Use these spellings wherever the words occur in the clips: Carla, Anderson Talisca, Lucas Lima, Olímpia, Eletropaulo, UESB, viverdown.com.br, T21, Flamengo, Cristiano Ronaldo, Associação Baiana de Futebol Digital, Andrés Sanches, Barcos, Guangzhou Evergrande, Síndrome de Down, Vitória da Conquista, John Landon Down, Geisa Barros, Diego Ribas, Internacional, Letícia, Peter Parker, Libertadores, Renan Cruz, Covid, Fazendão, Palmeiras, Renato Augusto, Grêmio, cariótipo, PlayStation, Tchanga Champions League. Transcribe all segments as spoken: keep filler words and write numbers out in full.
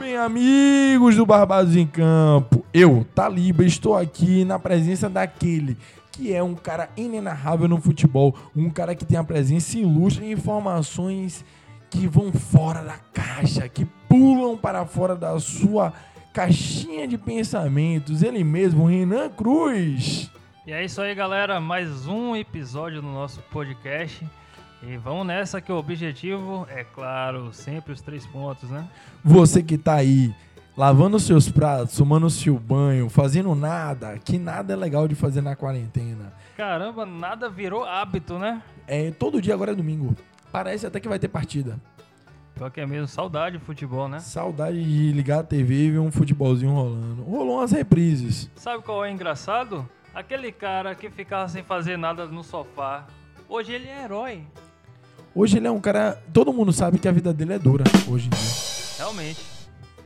Bem, amigos do Barbados em Campo. Eu, Taliba, estou aqui na presença daquele que é um cara inenarrável no futebol, um cara que tem a presença ilustre e informações que vão fora da caixa, que pulam para fora da sua caixinha de pensamentos. Ele mesmo, Renan Cruz. E é isso aí, galera. Mais um episódio do nosso podcast. E vamos nessa que o objetivo é, claro, sempre os três pontos, né? Você que tá aí lavando seus pratos, tomando seu banho, fazendo nada, que nada é legal de fazer na quarentena. Caramba, nada virou hábito, né? É, todo dia agora é domingo. Parece até que vai ter partida. Pior que é mesmo, saudade de futebol, né? Saudade de ligar a T V e ver um futebolzinho rolando. Rolou umas reprises. Sabe qual é engraçado? Aquele cara que ficava sem fazer nada no sofá, hoje ele é herói. Hoje ele é um cara... Todo mundo sabe que a vida dele é dura hoje em dia. Realmente.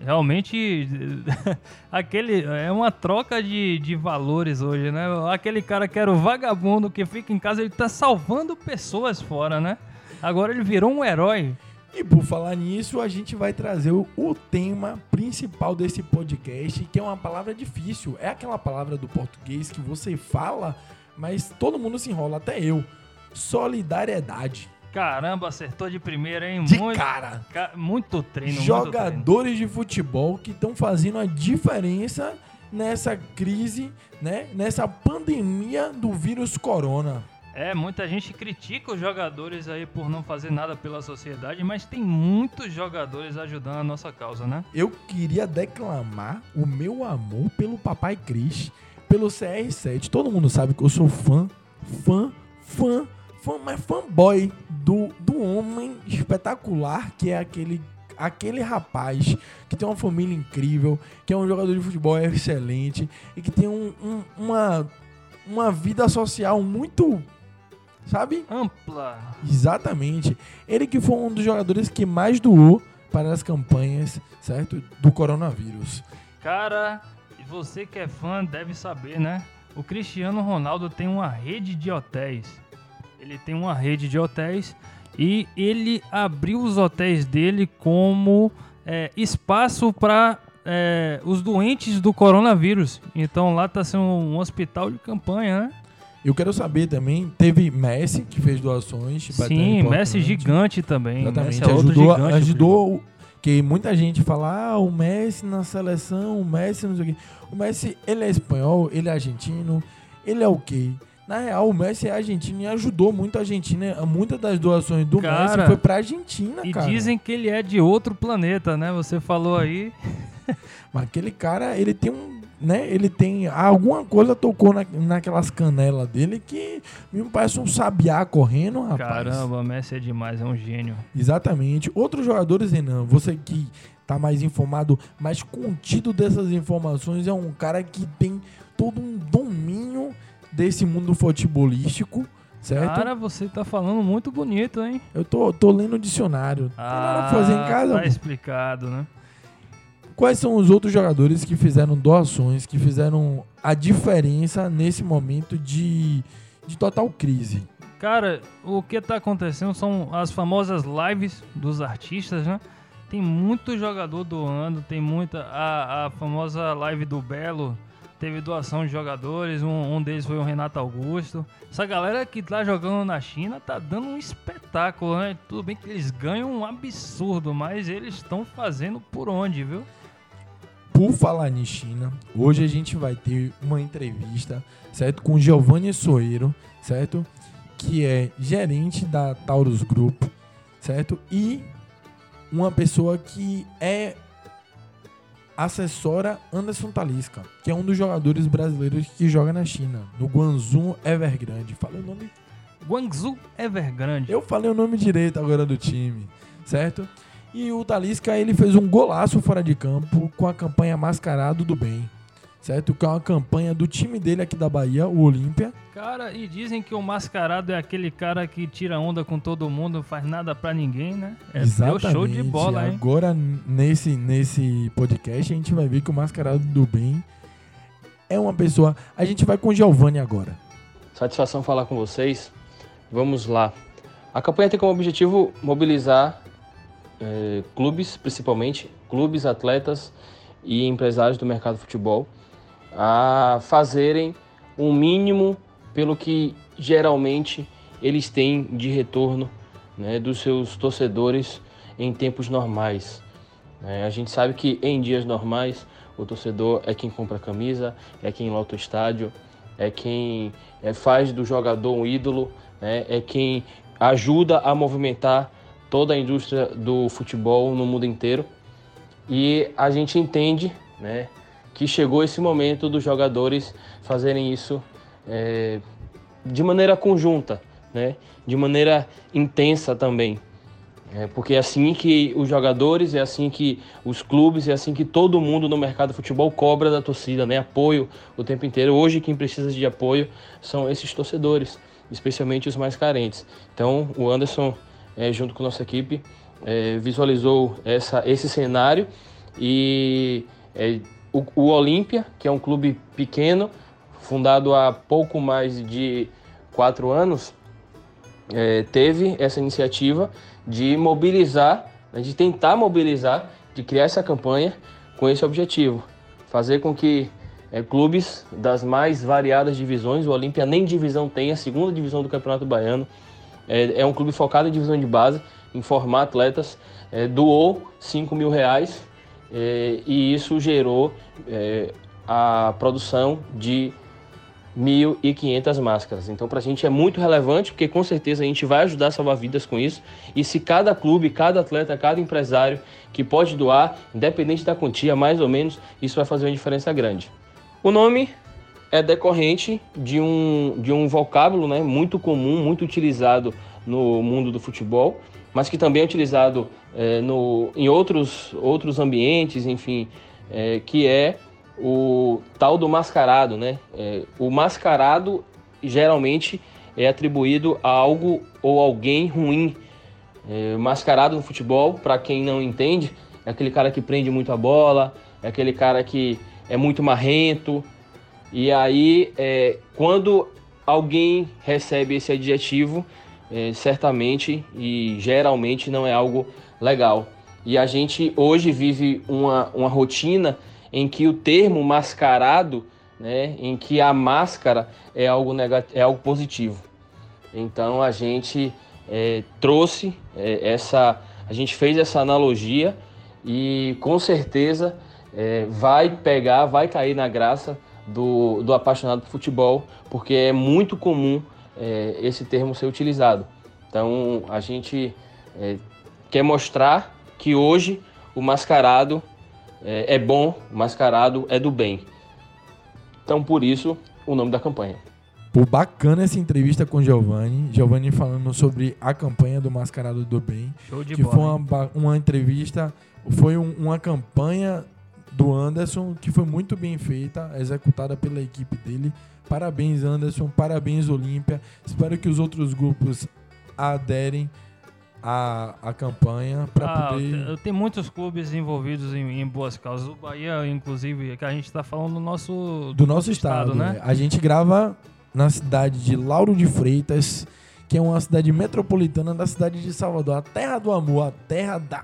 Realmente, aquele é uma troca de, de valores hoje, né? Aquele cara que era o vagabundo que fica em casa, ele tá salvando pessoas fora, né? Agora ele virou um herói. E por falar nisso, a gente vai trazer o, o tema principal desse podcast, que é uma palavra difícil. É aquela palavra do português que você fala, mas todo mundo se enrola, até eu. Solidariedade. Caramba, acertou de primeira, hein? De muito, cara. Ca- muito treino. Jogadores muito treino. De futebol que estão fazendo a diferença nessa crise, né? Nessa pandemia do vírus corona. É, muita gente critica os jogadores aí por não fazer nada pela sociedade, mas tem muitos jogadores ajudando a nossa causa, né? Eu queria declamar o meu amor pelo Papai Cris, pelo C R sete. Todo mundo sabe que eu sou fã, fã, fã. Fã, mas fanboy do, do homem espetacular, que é aquele, aquele rapaz que tem uma família incrível, que é um jogador de futebol excelente e que tem um, um, uma, uma vida social muito, sabe? Ampla. Exatamente. Ele que foi um dos jogadores que mais doou para as campanhas, certo? Do coronavírus. Cara, você que é fã deve saber, né? O Cristiano Ronaldo tem uma rede de hotéis. Ele tem uma rede de hotéis e ele abriu os hotéis dele como é, espaço para é, os doentes do coronavírus. Então lá está sendo um hospital de campanha, né? Eu quero saber também, teve Messi que fez doações. Sim, Messi gigante também. Exatamente, Messi é outro ajudou, gigante, ajudou que muita gente fala, ah, o Messi na seleção, o Messi não sei o quê. O Messi, ele é espanhol, ele é argentino, ele é o quê? Na real, o Messi é argentino e ajudou muito a Argentina. Muitas das doações do cara, Messi foi pra Argentina, e cara. E dizem que ele é de outro planeta, né? Você falou aí. Mas aquele cara, ele tem um... né? Ele tem... Alguma coisa tocou na, naquelas canelas dele que me parece um sabiá correndo, rapaz. Caramba, o Messi é demais, é um gênio. Exatamente. Outros jogadores, Renan, você que tá mais informado, mais contido dessas informações, é um cara que tem todo um domínio desse mundo futebolístico, certo? Cara, você tá falando muito bonito, hein? Eu tô, tô lendo o dicionário. Ah, tem nada pra fazer em casa. Tá explicado, né? Quais são os outros jogadores que fizeram doações, que fizeram a diferença nesse momento de, de total crise? Cara, o que tá acontecendo são as famosas lives dos artistas, né? Tem muito jogador doando, tem muita... A, a famosa live do Belo... Teve doação de jogadores, um, um deles foi o Renato Augusto. Essa galera que tá jogando na China tá dando um espetáculo, né? Tudo bem que eles ganham um absurdo, mas eles estão fazendo por onde, viu? Por falar em China, hoje a gente vai ter uma entrevista, certo? Com o Giovanni Soeiro, certo? Que é gerente da Taurus Group, certo? E uma pessoa que é... assessora Anderson Talisca, que é um dos jogadores brasileiros que joga na China, no Guangzhou Evergrande. Fala o nome. Guangzhou Evergrande. Eu falei o nome direito agora do time, certo? E o Talisca, ele fez um golaço fora de campo com a campanha Mascarado do Bem, certo? Que é uma campanha do time dele aqui da Bahia, o Olímpia. Cara, e dizem que o Mascarado é aquele cara que tira onda com todo mundo, não faz nada pra ninguém, né? É o show de bola, hein? Agora, nesse, nesse podcast, a gente vai ver que o Mascarado do Bem é uma pessoa... A gente vai com o Giovanni agora. Satisfação falar com vocês. Vamos lá. A campanha tem como objetivo mobilizar eh, clubes, principalmente, clubes, atletas e empresários do mercado de futebol a fazerem um mínimo pelo que geralmente eles têm de retorno, né, dos seus torcedores em tempos normais. É, a gente sabe que em dias normais o torcedor é quem compra a camisa, é quem lota o estádio, é quem faz do jogador um ídolo, né, é quem ajuda a movimentar toda a indústria do futebol no mundo inteiro. E a gente entende, né, que chegou esse momento dos jogadores fazerem isso é, de maneira conjunta, né, de maneira intensa também. É, porque é assim que os jogadores, é assim que os clubes, é assim que todo mundo no mercado de futebol cobra da torcida, né, apoio o tempo inteiro. Hoje quem precisa de apoio são esses torcedores, especialmente os mais carentes. Então o Anderson, é, junto com a nossa equipe, É, visualizou essa, esse cenário e é, o, o Olímpia, que é um clube pequeno, fundado há pouco mais de quatro anos, é, teve essa iniciativa de mobilizar, né, de tentar mobilizar, de criar essa campanha com esse objetivo, fazer com que é, clubes das mais variadas divisões, o Olímpia nem divisão tem, a segunda divisão do Campeonato Baiano, é, é um clube focado em divisão de base, informar atletas, é, doou cinco mil reais, é, e isso gerou é, a produção de mil e quinhentas máscaras. Então pra gente é muito relevante, porque com certeza a gente vai ajudar a salvar vidas com isso. E se cada clube, cada atleta, cada empresário que pode doar, independente da quantia, mais ou menos, isso vai fazer uma diferença grande. O nome é decorrente de um, de um vocábulo, né, muito comum, muito utilizado no mundo do futebol, mas que também é utilizado é, no, em outros, outros ambientes, enfim, é, que é o tal do mascarado, né? É, o mascarado geralmente é atribuído a algo ou alguém ruim. É, mascarado no futebol, para quem não entende, é aquele cara que prende muito a bola, é aquele cara que é muito marrento. E aí, é, quando alguém recebe esse adjetivo, É, certamente e geralmente não é algo legal. E a gente hoje vive uma, uma rotina em que o termo mascarado, né, em que a máscara é algo, negati- é algo positivo. Então a gente é, trouxe é, essa, a gente fez essa analogia e com certeza é, vai pegar, vai cair na graça do, do apaixonado por futebol, porque é muito comum esse termo ser utilizado. Então a gente é, quer mostrar que hoje o mascarado é, é bom, o mascarado é do bem. Então por isso o nome da campanha. Pô, bacana essa entrevista com o Giovanni. Giovanni falando sobre a campanha do Mascarado do Bem. Show de que bola, foi uma, uma entrevista, foi um, uma campanha do Anderson que foi muito bem feita, executada pela equipe dele. Parabéns, Anderson, parabéns, Olímpia. Espero que os outros grupos aderem à, à campanha para ah, poder... Tem muitos clubes envolvidos em, em boas causas. O Bahia, inclusive, que a gente está falando do nosso... Do, do nosso estado, estado, né? A gente grava na cidade de Lauro de Freitas, que é uma cidade metropolitana da cidade de Salvador. A terra do amor, a terra da...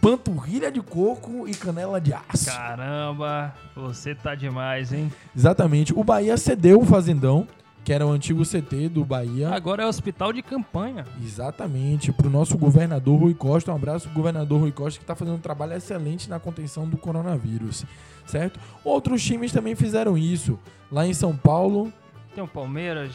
panturrilha de coco e canela de aço. Caramba, você tá demais, hein? Exatamente. O Bahia cedeu o Fazendão, que era o antigo C T do Bahia. Agora é hospital de campanha. Exatamente. Pro nosso governador Rui Costa, um abraço, governador Rui Costa, que tá fazendo um trabalho excelente na contenção do coronavírus, certo? Outros times também fizeram isso. Lá em São Paulo... Tem o Palmeiras...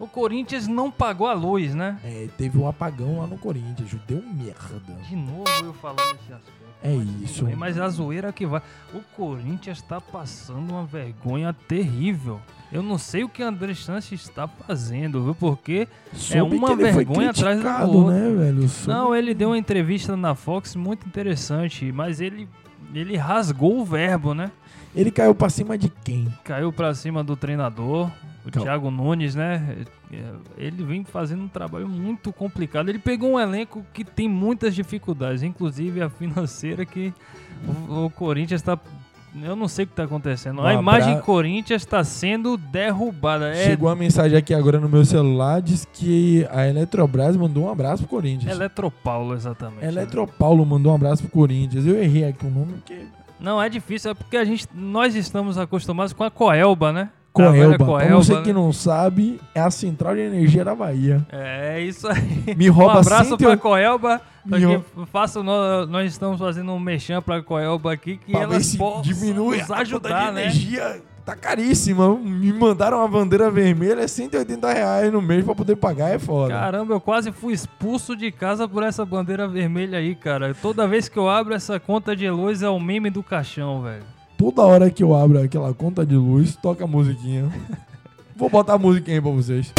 O Corinthians não pagou a luz, né? É, teve um apagão lá no Corinthians, deu merda. De novo eu falando desse assunto. É isso. Mas a zoeira que vai. O Corinthians tá passando uma vergonha terrível. Eu não sei o que Andrés Sanches está fazendo, viu? Porque soube é uma vergonha atrás da outra. Né, velho? Não, ele deu uma entrevista na Fox muito interessante, mas ele, ele rasgou o verbo, né? Ele caiu pra cima de quem? Caiu pra cima do treinador, o Calma. Thiago Nunes, né? Ele vem fazendo um trabalho muito complicado. Ele pegou um elenco que tem muitas dificuldades, inclusive a financeira, que o, o Corinthians está... Eu não sei o que está acontecendo. Uma a imagem pra... Corinthians está sendo derrubada. É... Chegou uma mensagem aqui agora no meu celular, diz que a Eletrobras mandou um abraço pro Corinthians. Eletropaulo, exatamente. Eletropaulo, né? Mandou um abraço pro Corinthians. Eu errei aqui o nome porque... Não, é difícil, é porque a gente, nós estamos acostumados com a Coelba, né? Coelba, Coelba, pra você que não sabe, é a central de energia da Bahia. É, isso aí. Me rouba um abraço cento... pra Coelba. Rou... Faço, nós estamos fazendo um merchan pra Coelba aqui, que pra elas possam nos ajudar, né? Energia tá caríssima. Me mandaram uma bandeira vermelha, é cento e oitenta reais no mês pra poder pagar, é foda. Caramba, eu quase fui expulso de casa por essa bandeira vermelha aí, cara. Toda vez que eu abro essa conta de luz é o meme do caixão, velho. Toda hora que eu abro aquela conta de luz, toca a musiquinha. Vou botar a musiquinha aí pra vocês.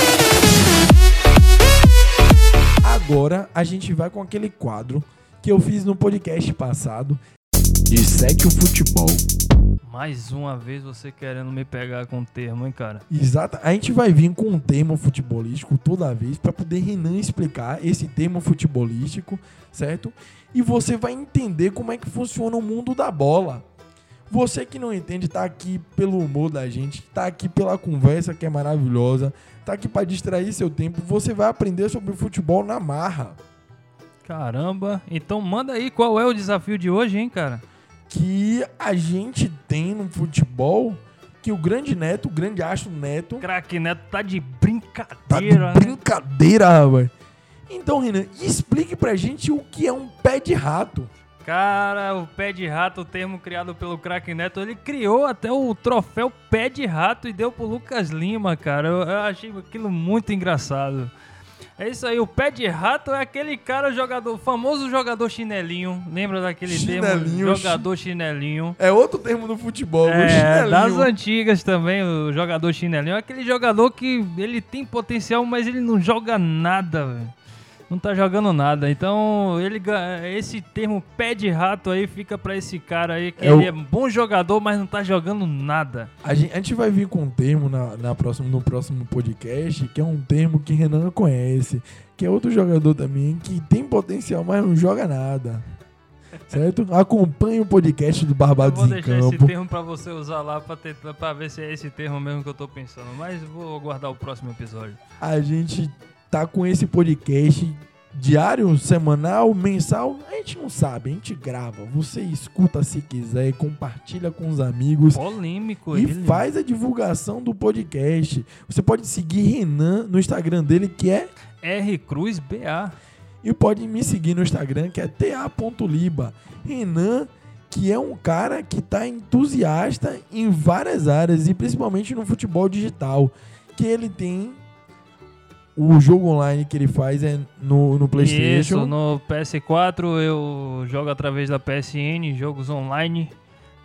Agora a gente vai com aquele quadro que eu fiz no podcast passado. Dissect o futebol. Mais uma vez você querendo me pegar com o termo, hein, cara? Exato. A gente vai vir com um termo futebolístico toda vez pra poder Renan explicar esse termo futebolístico, certo? E você vai entender como é que funciona o mundo da bola. Você que não entende, tá aqui pelo humor da gente, tá aqui pela conversa que é maravilhosa, tá aqui pra distrair seu tempo, você vai aprender sobre o futebol na marra. Caramba, então manda aí qual é o desafio de hoje, hein, cara? Que a gente tem no futebol, que o grande Neto, o grande astro Neto... Craque Neto tá de brincadeira. Tá de né? brincadeira, rapaz. Então, Renan, explique pra gente o que é um pé de rato. Cara, o pé de rato, o termo criado pelo Craque Neto, ele criou até o troféu pé de rato e deu pro Lucas Lima, cara. Eu, eu achei aquilo muito engraçado. É isso aí, o pé de rato é aquele cara, jogador, famoso jogador chinelinho. Lembra daquele chinelinho, termo? Jogador chi... chinelinho. É outro termo no futebol, é, o chinelinho. Das antigas também, o jogador chinelinho. É aquele jogador que ele tem potencial, mas ele não joga nada, velho. Não tá jogando nada, então ele, esse termo pé de rato aí fica pra esse cara aí que é ele o... é bom jogador, mas não tá jogando nada. A gente, a gente vai vir com um termo na, na próxima, no próximo podcast, que é um termo que Renan conhece, que é outro jogador também que tem potencial, mas não joga nada. Certo? Acompanhe o podcast do Barbados em Campo. Eu vou deixar campo. Esse termo pra você usar lá pra, tentar, pra ver se é esse termo mesmo que eu tô pensando, mas vou guardar o próximo episódio. A gente... tá com esse podcast diário, semanal, mensal, a gente não sabe, a gente grava, você escuta se quiser, compartilha com os amigos. Polêmico e ele. Faz a divulgação do podcast. Você pode seguir Renan no Instagram dele, que é R Cruz B A, e pode me seguir no Instagram, que é ta ponto liba. Renan, que é um cara que tá entusiasta em várias áreas e principalmente no futebol digital, que ele tem... O jogo online que ele faz é no, no PlayStation. Isso, no P S quatro eu jogo através da P S N, jogos online.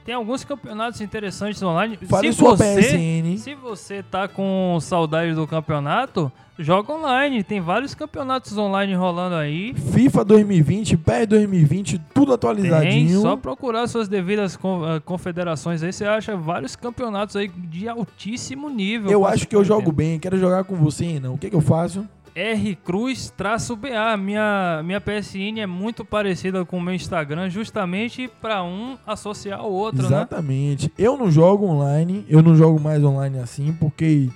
Tem alguns campeonatos interessantes online. Fale se sua você, P S N. Se você tá com saudade do campeonato, joga online. Tem vários campeonatos online rolando aí. FIFA dois mil e vinte, P E S dois mil e vinte, tudo atualizadinho. Tem, só procurar suas devidas confederações aí, você acha vários campeonatos aí de altíssimo nível. Eu acho que eu jogo bem, quero jogar com você, Renan. O que, que eu faço? R Cruz B A. Minha, minha P S N é muito parecida com o meu Instagram, justamente para um associar ao outro. Exatamente. Né? Eu não jogo online, eu não jogo mais online assim, porque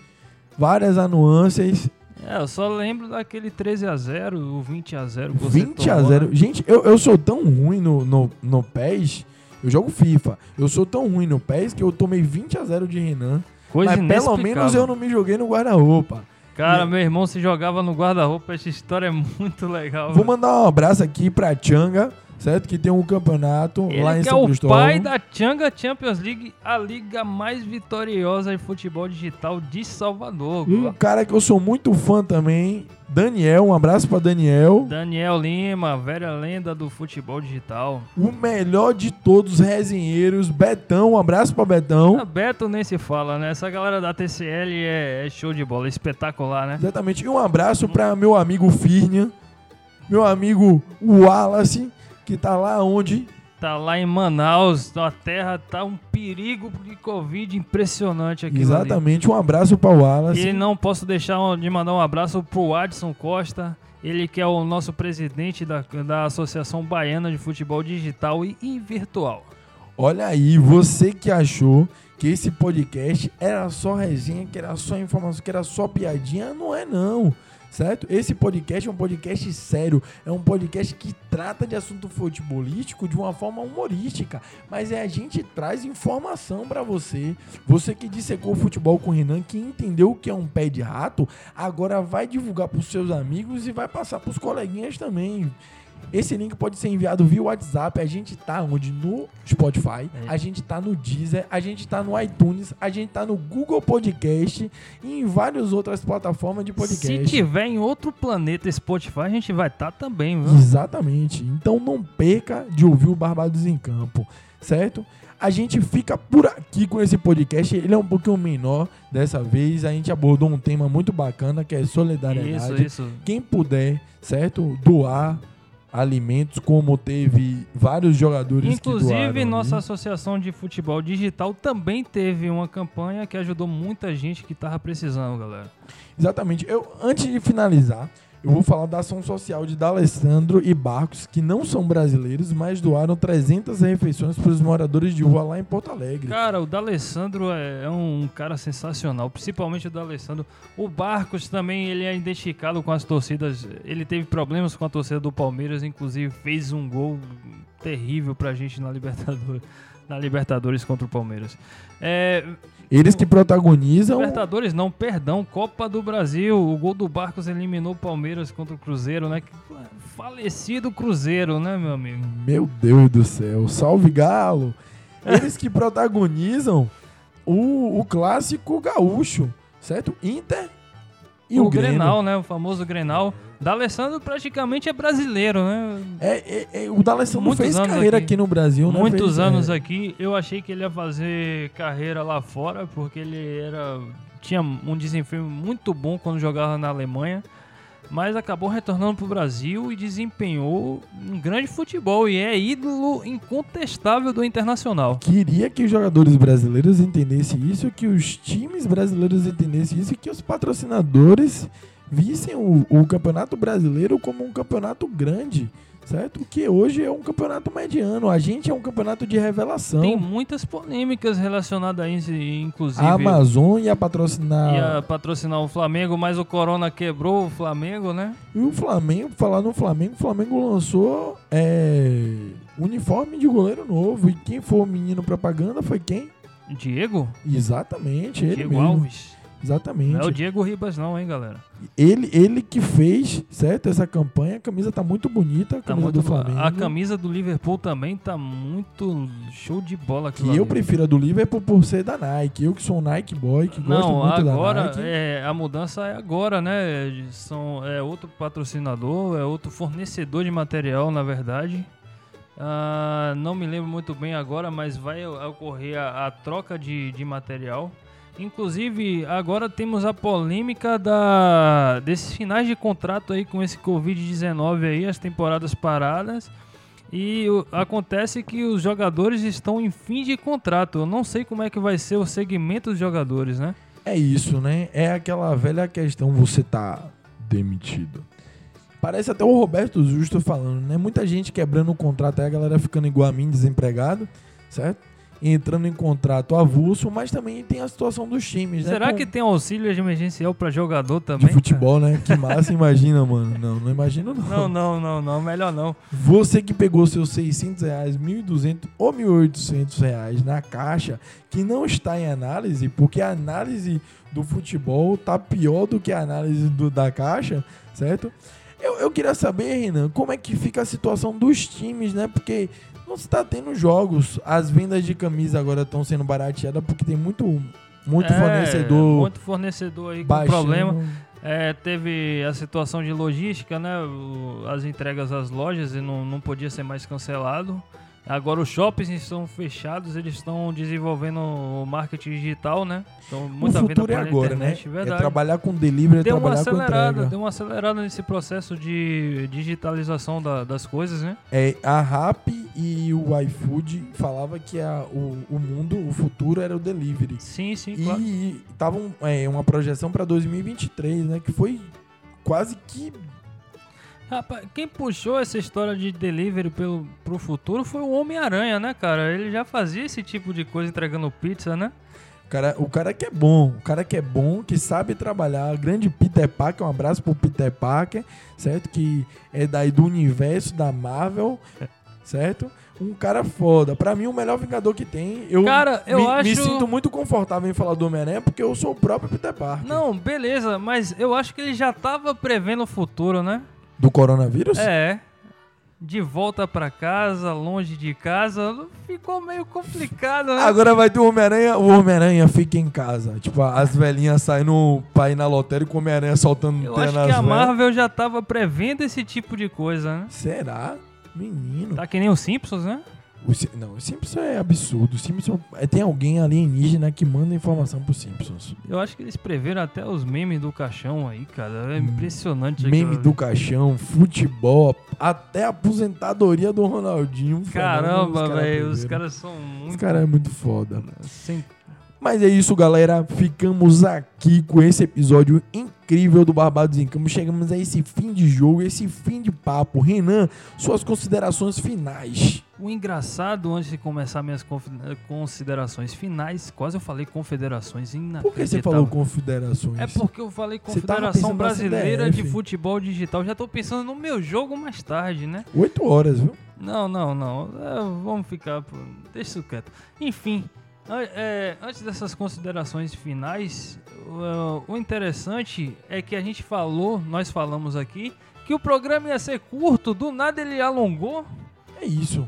várias anuâncias. É, eu só lembro daquele treze a zero, o vinte a zero. vinte a zero. Gente, eu, eu sou tão ruim no, no, no P E S, eu jogo FIFA. Eu sou tão ruim no P E S que eu tomei vinte a zero de Renan. Coisa mas pelo menos eu não me joguei no guarda-roupa. Cara, meu irmão se jogava no guarda-roupa, essa história é muito legal. Vou mano. mandar um abraço aqui pra Tchanga, certo? Que tem um campeonato ele lá em São Cristóvão. Ele é o pai da Tchanga Champions League, a liga mais vitoriosa em futebol digital de Salvador. Um cara que eu sou muito fã também, Daniel, um abraço pra Daniel. Daniel Lima, velha lenda do futebol digital. O melhor de todos, resenheiros, Betão, um abraço pra Betão. Ah, Beto nem se fala, né? Essa galera da T C L é, é show de bola, é espetacular, né? Exatamente. E um abraço pra meu amigo Firnia, meu amigo Wallace, que tá lá onde? Tá lá em Manaus, a terra tá um perigo de Covid impressionante aqui. Exatamente, ali. Um abraço para o Wallace. E não posso deixar de mandar um abraço para o Adson Costa, ele que é o nosso presidente da, da Associação Baiana de Futebol Digital e, e Virtual. Olha aí, você que achou que esse podcast era só resenha, que era só informação, que era só piadinha, não é não. Certo? Esse podcast é um podcast sério, é um podcast que trata de assunto futebolístico de uma forma humorística, mas é a gente traz informação pra você. Você que dissecou o futebol com o Renan, que entendeu o que é um pé de rato, agora vai divulgar pros seus amigos e vai passar pros coleguinhas também. Esse link pode ser enviado via WhatsApp. A gente tá onde? No Spotify, a gente tá no Deezer, a gente tá no iTunes, a gente tá no Google Podcast e em várias outras plataformas de podcast. Se tiver em outro planeta Spotify, a gente vai estar tá também, viu? Exatamente. Então não perca de ouvir o Barbados em Campo, certo? A gente fica por aqui com esse podcast. Ele é um pouquinho menor dessa vez. A gente abordou um tema muito bacana, que é solidariedade. Isso, isso. Quem puder, certo? Doar alimentos, como teve vários jogadores. Inclusive, que Inclusive, nossa ali. Associação de Futebol Digital também teve uma campanha que ajudou muita gente que estava precisando, galera. Exatamente. Eu, antes de finalizar, eu vou falar da ação social de D'Alessandro e Barcos, que não são brasileiros, mas doaram trezentas refeições para os moradores de rua lá em Porto Alegre. Cara, o D'Alessandro é um cara sensacional, principalmente o D'Alessandro. O Barcos também, ele é identificado com as torcidas, ele teve problemas com a torcida do Palmeiras, inclusive fez um gol terrível pra gente na Libertadores. Na Libertadores contra o Palmeiras. É, Eles que protagonizam... Libertadores não, perdão, Copa do Brasil. O gol do Barcos eliminou o Palmeiras contra o Cruzeiro, né? Falecido Cruzeiro, né, meu amigo? Meu Deus do céu, salve Galo! Eles que protagonizam o, o clássico gaúcho, certo? Inter e o, o Grêmio. Grenal, né? O famoso Grenal. D'Alessandro praticamente é brasileiro, né? É, é, é o D'Alessandro fez carreira aqui. aqui no Brasil, né? Muitos fez anos carreira. aqui. Eu achei que ele ia fazer carreira lá fora, porque ele era tinha um desempenho muito bom quando jogava na Alemanha, mas acabou retornando pro Brasil e desempenhou um grande futebol e é ídolo incontestável do Internacional. Queria que os jogadores brasileiros entendessem isso, que os times brasileiros entendessem isso, que os patrocinadores vissem o, o Campeonato Brasileiro como um campeonato grande, certo? Que hoje é um campeonato mediano. A gente é um campeonato de revelação. Tem muitas polêmicas relacionadas a isso, inclusive. A Amazon ia patrocinar... Ia patrocinar o Flamengo, mas o Corona quebrou o Flamengo, né? E o Flamengo, falar no Flamengo, o Flamengo lançou é, uniforme de goleiro novo. E quem foi o menino propaganda foi quem? Diego? Exatamente, ele Diego mesmo. Alves. Exatamente. Não é o Diego Ribas não, hein, galera. Ele, ele que fez, certo, essa campanha. A camisa tá muito bonita, a camisa tá muito do Flamengo. A camisa do Liverpool também tá muito show de bola. Que eu prefiro a do Liverpool por ser da Nike. Eu que sou um Nike boy, que não, gosto muito agora, da Nike. É, a mudança é agora, né? São, é outro patrocinador, é outro fornecedor de material, na verdade. Ah, não me lembro muito bem agora, mas vai ocorrer a, a troca de, de material. Inclusive, agora temos a polêmica da, desses finais de contrato aí com esse covid dezenove aí, as temporadas paradas. E o, acontece que os jogadores estão em fim de contrato. Eu não sei como é que vai ser o segmento dos jogadores, né? É isso, né? É aquela velha questão, você tá demitido. Parece até o Roberto Justo falando, né? Muita gente quebrando o contrato aí, a galera ficando igual a mim, desempregado, certo? Entrando em contrato avulso, mas também tem a situação dos times, né? Será Com... que tem auxílio emergencial pra jogador também? De futebol, cara, né? Que massa, imagina, mano. Não, não imagino não. Não, não, não, não. Melhor não. Você que pegou seus seiscentos reais, mil e duzentos ou mil e oitocentos reais na caixa, que não está em análise, porque a análise do futebol tá pior do que a análise do, da caixa, certo? Eu, eu queria saber, Renan, como é que fica a situação dos times, né? Porque não se está tendo jogos. As vendas de camisa agora estão sendo barateadas porque tem muito, muito é, fornecedor. Muito fornecedor aí com baixinho. Problema. É, teve a situação de logística, né? As entregas às lojas e não, não podia ser mais cancelado. Agora os shoppings estão fechados, eles estão desenvolvendo o marketing digital, né? Então, muita o futuro é agora, internet, né? Verdade. É trabalhar com delivery, é deu trabalhar com entrega. Deu uma acelerada nesse processo de digitalização da, das coisas, né? É, a Rappi e o iFood falavam que a, o, o mundo, o futuro era o delivery. Sim, sim, e, claro. E tava um, é, uma projeção para dois mil e vinte e três, né? Que foi quase que... Rapaz, quem puxou essa história de delivery pelo, pro futuro foi o Homem-Aranha, né, cara? Ele já fazia esse tipo de coisa entregando pizza, né? Cara, o cara que é bom, o cara que é bom, que sabe trabalhar, o grande Peter Parker, um abraço pro Peter Parker, certo? Que é daí do universo da Marvel, certo? Um cara foda. Pra mim, o melhor Vingador que tem. Eu, cara, eu me, acho... me sinto muito confortável em falar do Homem-Aranha porque eu sou o próprio Peter Parker. Não, beleza, mas eu acho que ele já tava prevendo o futuro, né? Do coronavírus? É. De volta pra casa, longe de casa, ficou meio complicado, né? Agora vai ter o Homem-Aranha, o Homem-Aranha fica em casa. Tipo, as velhinhas saindo pra ir na lotérica e o Homem-Aranha soltando Eu acho que velhas. A Marvel já tava prevendo esse tipo de coisa, né? Será? Menino. Tá que nem os Simpsons, né? O C... Não, o Simpsons é absurdo. O Simpsons... Tem alguém alienígena que manda informação pro Simpsons. Eu acho que eles preveram até os memes do caixão aí, cara. É impressionante. Hum, meme do caixão, futebol, até a aposentadoria do Ronaldinho. Caramba, velho. Os caras são muito... Os caras é muito foda, né? Sem... Mas é isso, galera. Ficamos aqui com esse episódio incrível do Barbados em Campo. Chegamos a esse fim de jogo, esse fim de papo. Renan, suas considerações finais. O engraçado, antes de começar minhas considerações finais, quase eu falei confederações inacreditável. Por que você falou confederações? É porque eu falei Confederação Brasileira de Futebol Digital. Já tô pensando no meu jogo mais tarde, né? Oito horas, viu? Não, não, não. É, vamos ficar... Deixa isso quieto. Enfim, é, antes dessas considerações finais, o, o interessante é que a gente falou, nós falamos aqui, que o programa ia ser curto, do nada ele alongou. É isso.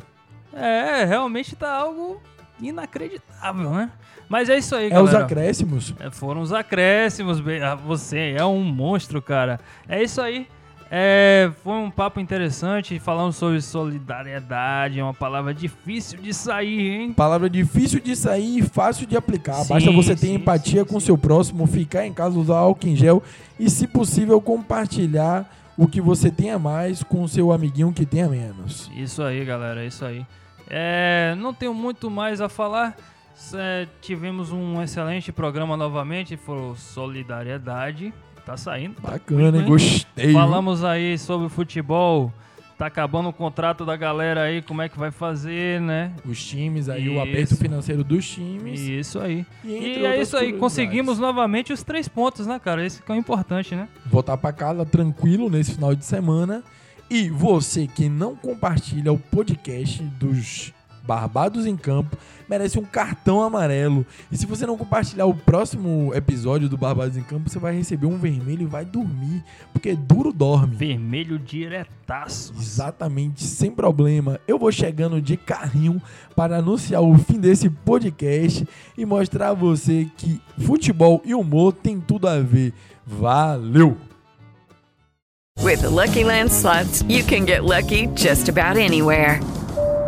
É, realmente tá algo inacreditável, né? Mas é isso aí, é galera. É os acréscimos? É, foram os acréscimos. Você é um monstro, cara. É isso aí. É, foi um papo interessante, falando sobre solidariedade, é uma palavra difícil de sair, hein? Palavra difícil de sair e fácil de aplicar. Sim, basta você ter sim, empatia sim, com o seu próximo, ficar em casa, usar álcool em gel e, se possível, compartilhar o que você tenha mais com o seu amiguinho que tenha menos. Isso aí, galera, isso aí. É, não tenho muito mais a falar. É, tivemos um excelente programa novamente, foi Solidariedade. Tá saindo. Bacana, hein? Gostei. Falamos aí sobre futebol. Tá acabando o contrato da galera aí, como é que vai fazer, né? Os times aí, isso. O aperto financeiro dos times. Isso aí. E, e é isso aí, conseguimos novamente os três pontos, né, cara? Esse que é o importante, né? Voltar pra casa tranquilo nesse final de semana. E você que não compartilha o podcast dos Barbados em Campo merece um cartão amarelo. E se você não compartilhar o próximo episódio do Barbados em Campo, você vai receber um vermelho e vai dormir, porque duro dorme. Vermelho diretaço. Exatamente, sem problema. Eu vou chegando de carrinho para anunciar o fim desse podcast e mostrar a você que futebol e humor tem tudo a ver. Valeu! With the Lucky Land Slots, you can get lucky just about anywhere.